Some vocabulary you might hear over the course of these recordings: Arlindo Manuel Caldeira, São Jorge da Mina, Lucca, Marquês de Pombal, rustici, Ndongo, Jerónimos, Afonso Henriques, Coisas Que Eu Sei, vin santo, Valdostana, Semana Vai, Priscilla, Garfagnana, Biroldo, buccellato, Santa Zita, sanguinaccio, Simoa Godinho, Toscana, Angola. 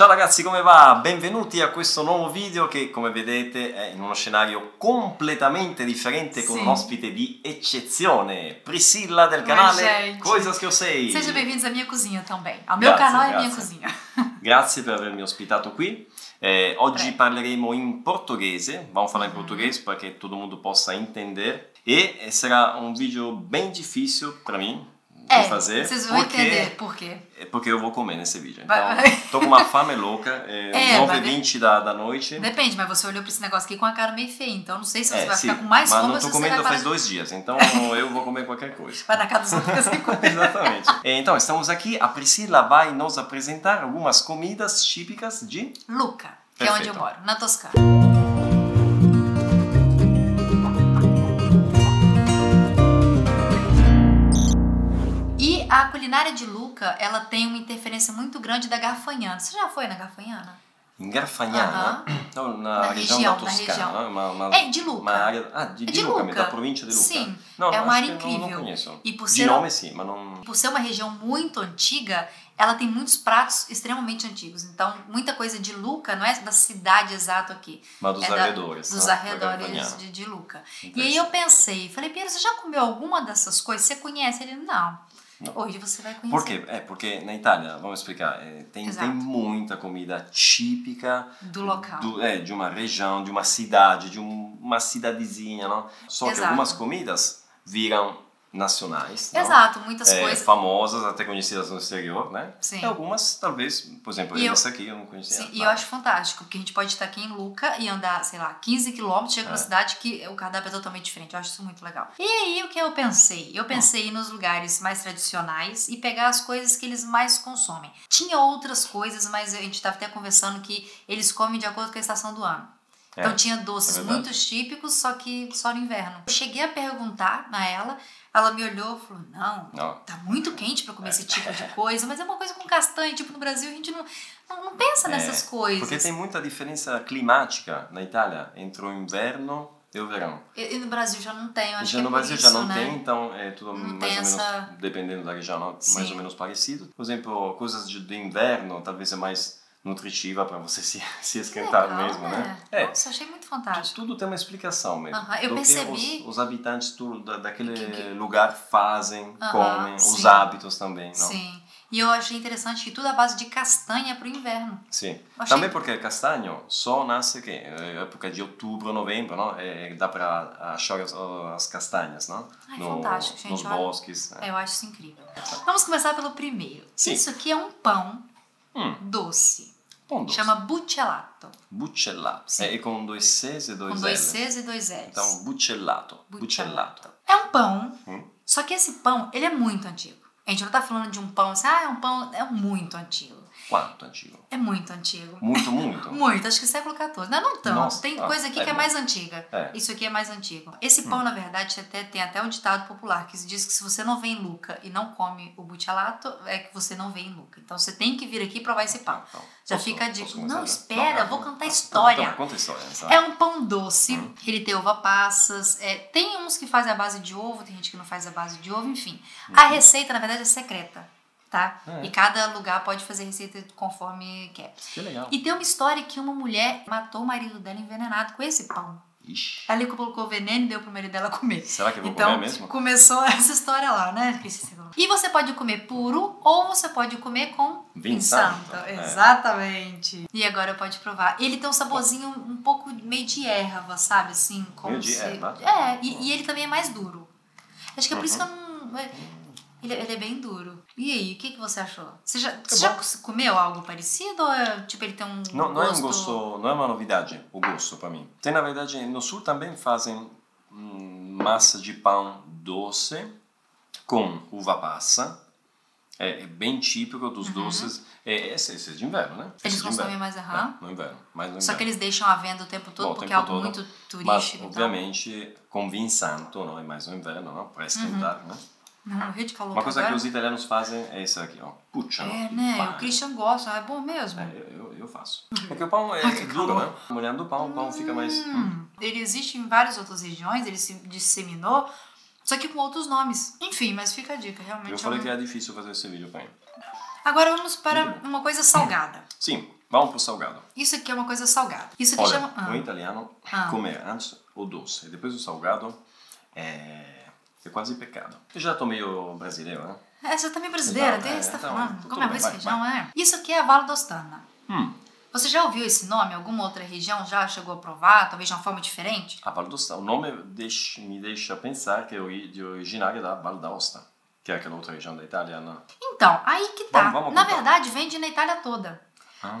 Ciao ragazzi, come va? Benvenuti a questo nuovo video che, come vedete, è in uno scenario completamente differente con un ospite di eccezione, Priscilla del canale Coisas Que Eu Sei. Seja bem-vindos à minha cozinha também, ao meu canale e à minha cozinha. Grazie per avermi ospitato qui. Oggi parleremo in portoghese, vamos falar em português para que todo mundo possa entender. E será um vídeo bem difícil para mim. Fazer, vocês vão entender por quê. É porque eu vou comer nesse vídeo. Então, tô com uma fome louca. 9h20 da noite. Depende, mas você olhou pra esse negócio aqui com a cara meio feia. Então, não sei se você vai ficar com mais fome. Mas não tô comendo faz 2 dias. Então, eu vou comer qualquer coisa. Vai na casa dos outros sem comer. Exatamente. Então, estamos aqui. A Priscilla vai nos apresentar algumas comidas típicas de... Lucca, que é onde eu moro, na Toscana. A culinária de Lucca, ela tem uma interferência muito grande da Garfagnana. Você já foi na Garfagnana? Em Garfagnana? Não, na região da Toscana. Uma, é de Lucca. Uma área, de Lucca, da província de Lucca. Sim, não, é uma área incrível. Não conheço. E por ser, de nome sim, mas não... Por ser uma região muito antiga, ela tem muitos pratos extremamente antigos. Então, muita coisa de Lucca não é da cidade exata aqui. Mas dos arredores. Dos arredores de Lucca. E aí eu pensei, falei, Piero, você já comeu alguma dessas coisas? Você conhece? Ele, não. Não. Hoje você vai conhecer. Por quê? Porque na Itália, vamos explicar, tem muita comida típica do local. De uma região, de uma cidade, de uma cidadezinha, não? Só que algumas comidas viram nacionais. Exato, não? Muitas coisas. Famosas, até conhecidas no exterior, né? Sim. E algumas, talvez, por exemplo, essa aqui eu não conhecia. Sim, e eu acho fantástico, porque a gente pode estar aqui em Lucca e andar, sei lá, 15 quilômetros, chega numa cidade que o cardápio é totalmente diferente. Eu acho isso muito legal. E aí, o que eu pensei? Eu pensei nos lugares mais tradicionais e pegar as coisas que eles mais consomem. Tinha outras coisas, mas a gente estava até conversando que eles comem de acordo com a estação do ano. Então tinha doces muito típicos, só que só no inverno. Eu cheguei a perguntar a ela me olhou e falou, não, tá muito quente pra comer esse tipo de coisa, mas é uma coisa com castanha, tipo no Brasil a gente não pensa nessas coisas. Porque tem muita diferença climática na Itália, entre o inverno e o verão. E no Brasil já não tem, eu acho já que no Brasil já não tem, então é tudo não mais ou menos, dependendo da região, mais ou menos parecido. Por exemplo, coisas do inverno talvez é mais... nutritiva para você se esquentar mesmo, né? Nossa, achei muito fantástico. Tudo tem uma explicação mesmo. Eu percebi que os habitantes daquele lugar fazem, comem, os hábitos também, não? Sim. E eu achei interessante que tudo à base de castanha para o inverno. Sim. Achei... Também porque castanho só nasce que época de outubro, novembro, não? Dá para achar as castanhas, não? Fantástico, gente. Nos bosques. Eu acho isso incrível. Vamos começar pelo primeiro. Sim. Isso aqui é um pão doce. Chama buccellato. Buccellato. Sì. E con 2 C's e 2 L. Con 2 C's e 2 L. Então, buccellato. É um pão, só que esse pão, ele é muito antigo. A gente não tá falando de um pão assim, é um pão, é muito antigo. Quanto antigo? É muito antigo. Muito? Muito, acho que século XIV. Não tanto, nossa, tem coisa aqui que é mais antiga. Isso aqui é mais antigo. Esse pão, na verdade, tem até um ditado popular que diz que se você não vem em Lucca e não come o buccellato, é que você não vem em Lucca. Então você tem que vir aqui provar esse pão. Então, já fica a dica. Não, espera, vou contar a história. Então, conta a história. Sabe? É um pão doce, ele tem uva passas, tem uns que fazem a base de ovo, tem gente que não faz a base de ovo, enfim. A receita, na verdade, é secreta. Tá? E cada lugar pode fazer receita conforme quer. Que legal. E tem uma história que uma mulher matou o marido dela envenenado com esse pão. Ixi. Ela colocou veneno e deu pro marido dela comer. Será que eu vou comer mesmo? Então começou essa história lá, né? E você pode comer puro ou você pode comer com vin santo. Exatamente. E agora pode provar. Ele tem um saborzinho um pouco meio de erva, sabe? Assim, como meio de erva? E ele também é mais duro. Acho que é por isso que eu não... Ele é bem duro. E aí, o que você achou? Você já comeu algo parecido? Ou tipo, ele tem um gosto... Não é um gosto, não é uma novidade o gosto para mim. Tem, na verdade, no sul também fazem massa de pão doce com uva passa. É bem típico dos doces. Esse é de inverno, né? Eles consomem mais no inverno. Só que eles deixam à venda o tempo todo, porque é algo muito turístico. Mas, obviamente, com vin santo, não é mais no inverno, não? Para esquentar, né? Não, de calor. Uma coisa que os italianos fazem é essa aqui, ó. Pucciano. Né? O Christian gosta, é bom mesmo. Eu faço. Porque o pão é duro, né? Molhando o pão fica mais... Ele existe em várias outras regiões, ele se disseminou, só que com outros nomes. Enfim, mas fica a dica, realmente. Eu falei que era difícil fazer esse vídeo, pai. Agora vamos para uma coisa salgada. Sim. Vamos pro salgado. Isso aqui é uma coisa salgada. Isso aqui chama... no italiano, comer antes o doce e depois o salgado é quase pecado. Eu já tô meio brasileiro, né? Você tá meio brasileira, desde que você tá falando. Como é arroz e feijão, é? Isso aqui é a Valdostana. Você já ouviu esse nome? Alguma outra região já chegou a provar? Talvez de uma forma diferente? A Valdostana. O nome me deixa pensar que é originária da Valdosta, que é aquela outra região da Itália, né? Então, aí que tá. Vamos na verdade, vende na Itália toda.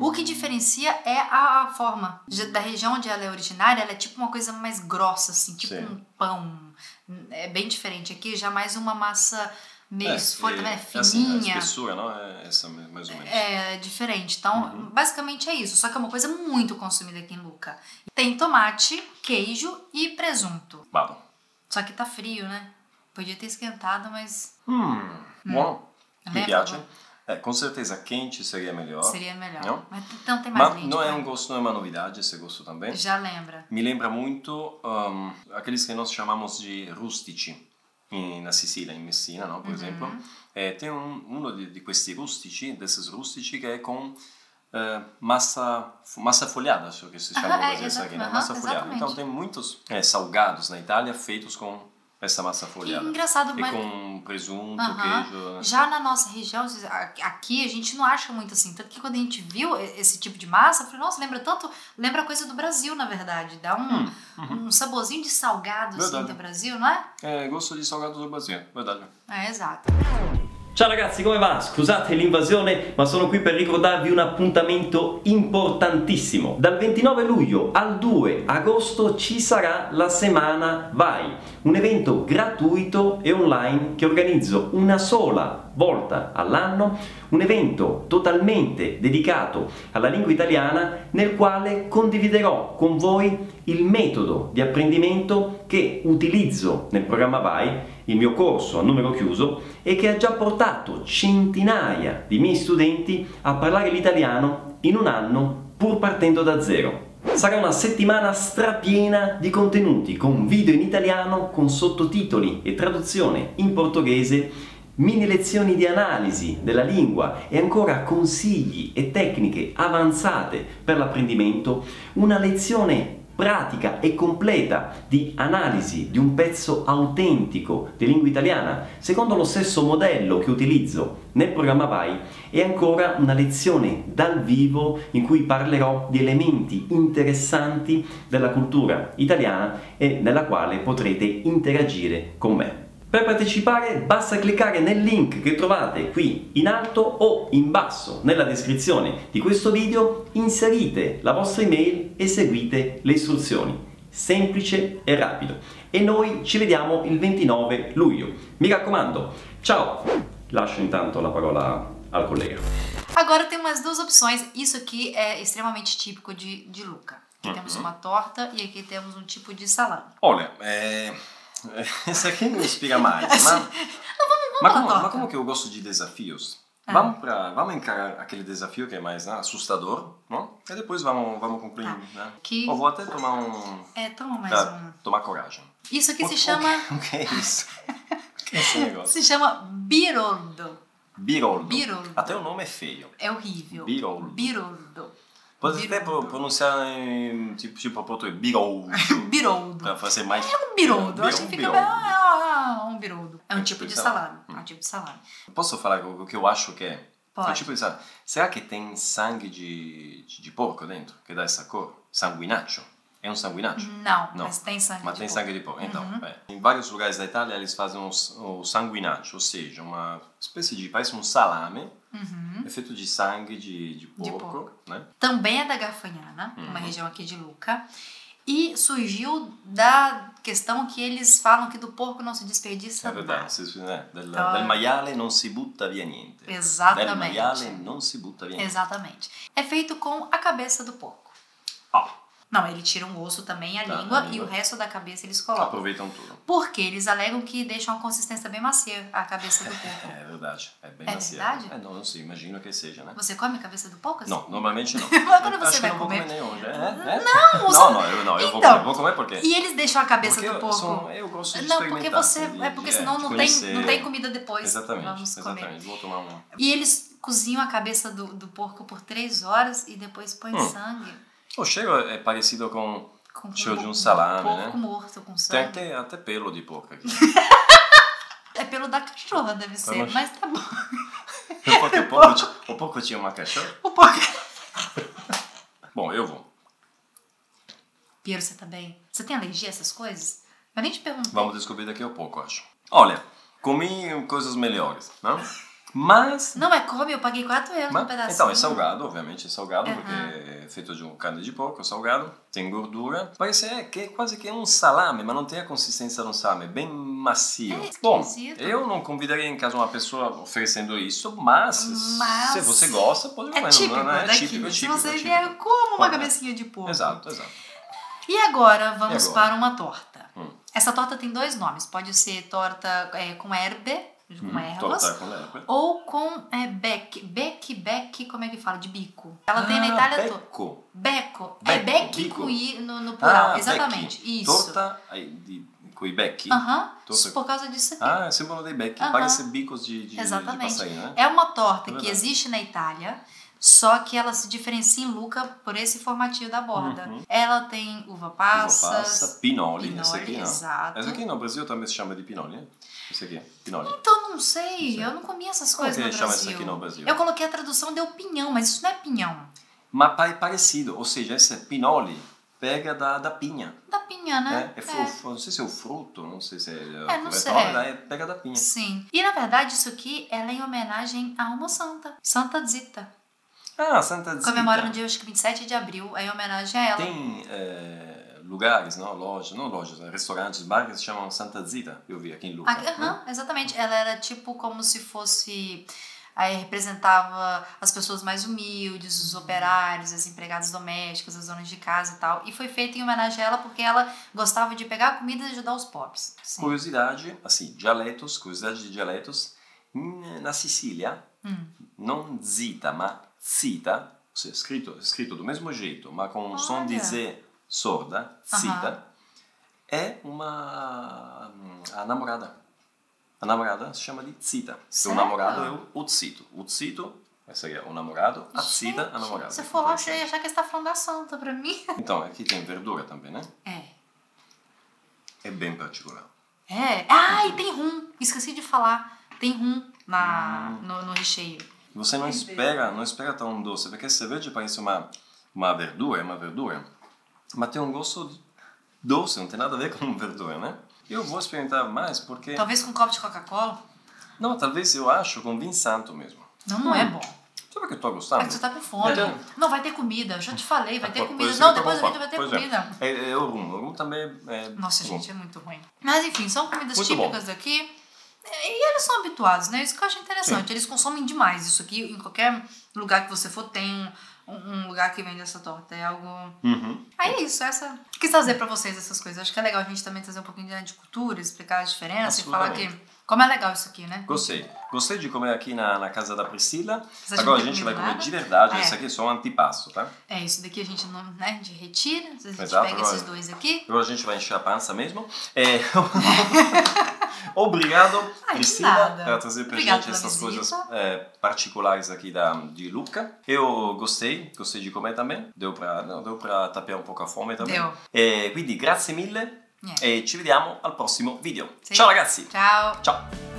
O que diferencia é a forma. Da região onde ela é originária, ela é tipo uma coisa mais grossa, assim, tipo um pão. É bem diferente. Aqui já mais uma massa... meio esforço, né? Fininha. A espessura, não é essa mais ou menos. É diferente. Então, basicamente é isso. Só que é uma coisa muito consumida aqui em Lucca. Tem tomate, queijo e presunto. Bom. Só que tá frio, né? Podia ter esquentado, mas... Bom. Me piace. Com certeza quente seria melhor. Seria melhor. Não? Mas então tem mais quente. Não é um gosto, não é uma novidade esse gosto também. Já lembra. Me lembra muito aqueles que nós chamamos de rustici. Na Sicilia, in Messina, no? Per esempio, tem uno di questi rustici, che è con massa folhada, acho que se chama aqui, né? Massa folhada. Então tem muitos salgados na Itália feitos com essa massa folhada. Que engraçado, mas... com presunto, queijo... Né? Já na nossa região, aqui, a gente não acha muito assim. Tanto que quando a gente viu esse tipo de massa, eu falei, nossa, lembra coisa do Brasil, na verdade. Dá um saborzinho de salgado, assim, do Brasil, não é? Gosto di salgado do Brasil, verdade. Esatto. Ciao ragazzi, come va? Scusate l'invasione, ma sono qui per ricordarvi un appuntamento importantissimo. Dal 29 luglio al 2 agosto ci sarà la Semana Vai, un evento gratuito e online che organizzo una sola volta all'anno, un evento totalmente dedicato alla lingua italiana nel quale condividerò con voi il metodo di apprendimento che utilizzo nel programma Vai, il mio corso a numero chiuso, e che ha già portato centinaia di miei studenti a parlare l'italiano in un anno pur partendo da zero. Sarà una settimana strapiena di contenuti, con video in italiano, con sottotitoli e traduzione in portoghese, mini lezioni di analisi della lingua e ancora consigli e tecniche avanzate per l'apprendimento, una lezione pratica e completa di analisi di un pezzo autentico di lingua italiana, secondo lo stesso modello che utilizzo nel programma Vai, e ancora una lezione dal vivo in cui parlerò di elementi interessanti della cultura italiana e nella quale potrete interagire con me. Per partecipare basta cliccare nel link che trovate qui in alto o in basso nella descrizione di questo video, inserite la vostra email e seguite le istruzioni. Semplice e rapido. E noi ci vediamo il 29 luglio. Mi raccomando, ciao! Lascio intanto la parola al collega. Agora tem umas duas opções. Isso aqui é extremamente típico de Lucca. Aqui temos uma torta e aqui temos um tipo de salame. Olha, essa aqui não inspira mais, mas como que eu gosto de desafios? Vamos encarar aquele desafio que é mais assustador, não? E depois vamos concluir, né? Eu vou até tomar um... toma mais um. Tomar coragem. Isso aqui se chama... O que é isso? O que é esse negócio? Se chama Biroldo. Biroldo. Até o nome é feio. É horrível. Biroldo. Pode até pronunciar tipo português, biroldo. Biroldo. Pra fazer mais... É um biroldo. Eu acho que fica um biroldo. É um tipo de salame. É um tipo de salame. Posso falar o que eu acho que é? Pode. É um tipo de salame. Será que tem sangue de porco dentro? Que dá essa cor? Sanguinaccio. É um sanguinaccio? Não. Mas tem sangue de porco. Então, em vários lugares da Itália, eles fazem o sanguinaccio, ou seja, uma espécie de... parece um salame. É feito de sangue de porco. Né? Também é da Garfagnana, uma região aqui de Lucca. E surgiu da questão que eles falam que do porco não se desperdiça nada. É verdade, del maiale non si butta via niente. Exatamente. Del maiale non si butta via niente. Exatamente. É feito com a cabeça do porco. Não, ele tira um osso também, a língua, e o resto da cabeça eles colocam. Aproveitam tudo. Porque eles alegam que deixam a consistência bem macia, a cabeça do porco. É verdade, é bem macia. É verdade? Não sei, imagino que seja, né? Você come a cabeça do porco? Assim? Não, normalmente não. Mas quando você vai comer? Não vou comer nem hoje, né? Eu vou comer porque... E eles deixam a cabeça do porco? Eu gosto de experimentar. Porque senão não tem comida depois. Exatamente. Vamos comer. Exatamente, vou tomar uma. E eles... cozinham a cabeça do porco por 3 horas e depois põem sangue. O cheiro é parecido com o cheiro de um salame, porco, né? Porco morto com sangue. Tem até pelo de porco aqui. É pelo da cachorra, deve ser, mas tá bom. O porco tinha uma cachorra? O porco... Bom, eu vou. Piero, você tá bem? Você tem alergia a essas coisas? Eu nem te perguntei. Vamos descobrir daqui a pouco, acho. Olha, comi coisas melhores, não? Mas... Não, mas come, eu paguei 4 euros no pedacinho. Então, é salgado, obviamente é salgado, porque é feito de carne de porco, salgado, tem gordura. Parece que é quase que um salame, mas não tem a consistência de um salame, é bem macio. É, bom, eu não convidaria em casa uma pessoa oferecendo isso, mas se você gosta, pode comer. É típico, não, é típico, daqui. Se você vier, como uma cabecinha de porco. Exato. E agora, vamos para uma torta. Essa torta tem 2 nomes, pode ser torta com herbe, com ervas, ou com bec, como é que fala? De bico. Ela tem na Itália toda. Becco. É bec com i no plural, exatamente. Becchi. Isso. Torta com i becchi. Torta. Por causa disso aqui. É símbolo dei becchi. Parece bicos de exatamente. De passarinho, né? É uma torta que existe na Itália, só que ela se diferencia em Lucca por esse formatinho da borda. Ela tem uva passa, pinoli, essa aqui, exato. Essa aqui no Brasil também se chama de pinoli, né? Essa aqui, pinoli. Então, não sei, eu não comi essas coisas no Brasil. Chama essa aqui no Brasil? Eu coloquei a tradução, deu pinhão, mas isso não é pinhão. Mas é parecido, ou seja, essa pinoli pega da pinha. Da pinha, né? Não sei se é o fruto, não sei se é... não sei. Pega da pinha. Sim. E, na verdade, isso aqui é em homenagem a uma santa, Santa Zita. Santa Zita. Comemora no dia, acho que 27 de abril, em homenagem a ela. Tem lugares, restaurantes, bares que se chamam Santa Zita, eu vi aqui em Lucca. Exatamente. Ela era tipo como se fosse... Aí representava as pessoas mais humildes, os operários, as empregadas domésticas, as donas de casa e tal. E foi feita em homenagem a ela porque ela gostava de pegar a comida e ajudar os pobres. Sim. Curiosidade de dialetos. Na Sicília, não Zita, mas... Zita, cioè scritto do mesmo jeito, ma con un som di Z sorda, Zita, è una namorada. A namorada si chiama di Zita. Se un namorado è o Zito, seria o namorado, a Zita, a namorada. Se for lá, você ia achar que você está falando da santa pra mim. Então, aqui tem verdura também, né? É bem particular. E tem rum, esqueci de falar. Tem rum no recheio. Você não espera tão doce, porque esse verde parece uma verdura, mas tem um gosto doce, não tem nada a ver com verdura, né? Eu vou experimentar mais porque... Talvez com um copo de Coca-Cola? Não, talvez eu acho com vin santo mesmo. Não é bom. Sabe que eu tô gostando? É que você tá com fome. Não, vai ter comida, eu já te falei, vai ter comida. Não, depois do vídeo vai ter comida. É o rum, também é... Nossa, gente, é muito ruim. Mas enfim, são comidas muito típicas daqui. E eles são habituados, né? Isso que eu acho interessante. Sim. Eles consomem demais isso aqui. Em qualquer lugar que você for, tem um lugar que vende essa torta. É algo... Aí é isso. Quis trazer pra vocês essas coisas. Acho que é legal a gente também trazer um pouquinho de cultura, explicar as diferenças e falar que... Como é legal isso aqui, né? Gostei de comer aqui na casa da Priscilla. Agora a gente vai comer de verdade. Isso aqui é só um antipasto, tá? Isso daqui a gente não... A gente retira. Às vezes a gente pega esses 2 aqui. Agora a gente vai encher a pança mesmo. Obrigado, Priscilla, por trazer para gente essas coisas particulares aqui de Lucca. Eu gostei de comer também. Deu para tapear um pouco a fome também. Quindi grazie mille e ci vediamo al prossimo video. Ciao ragazzi. Ciao.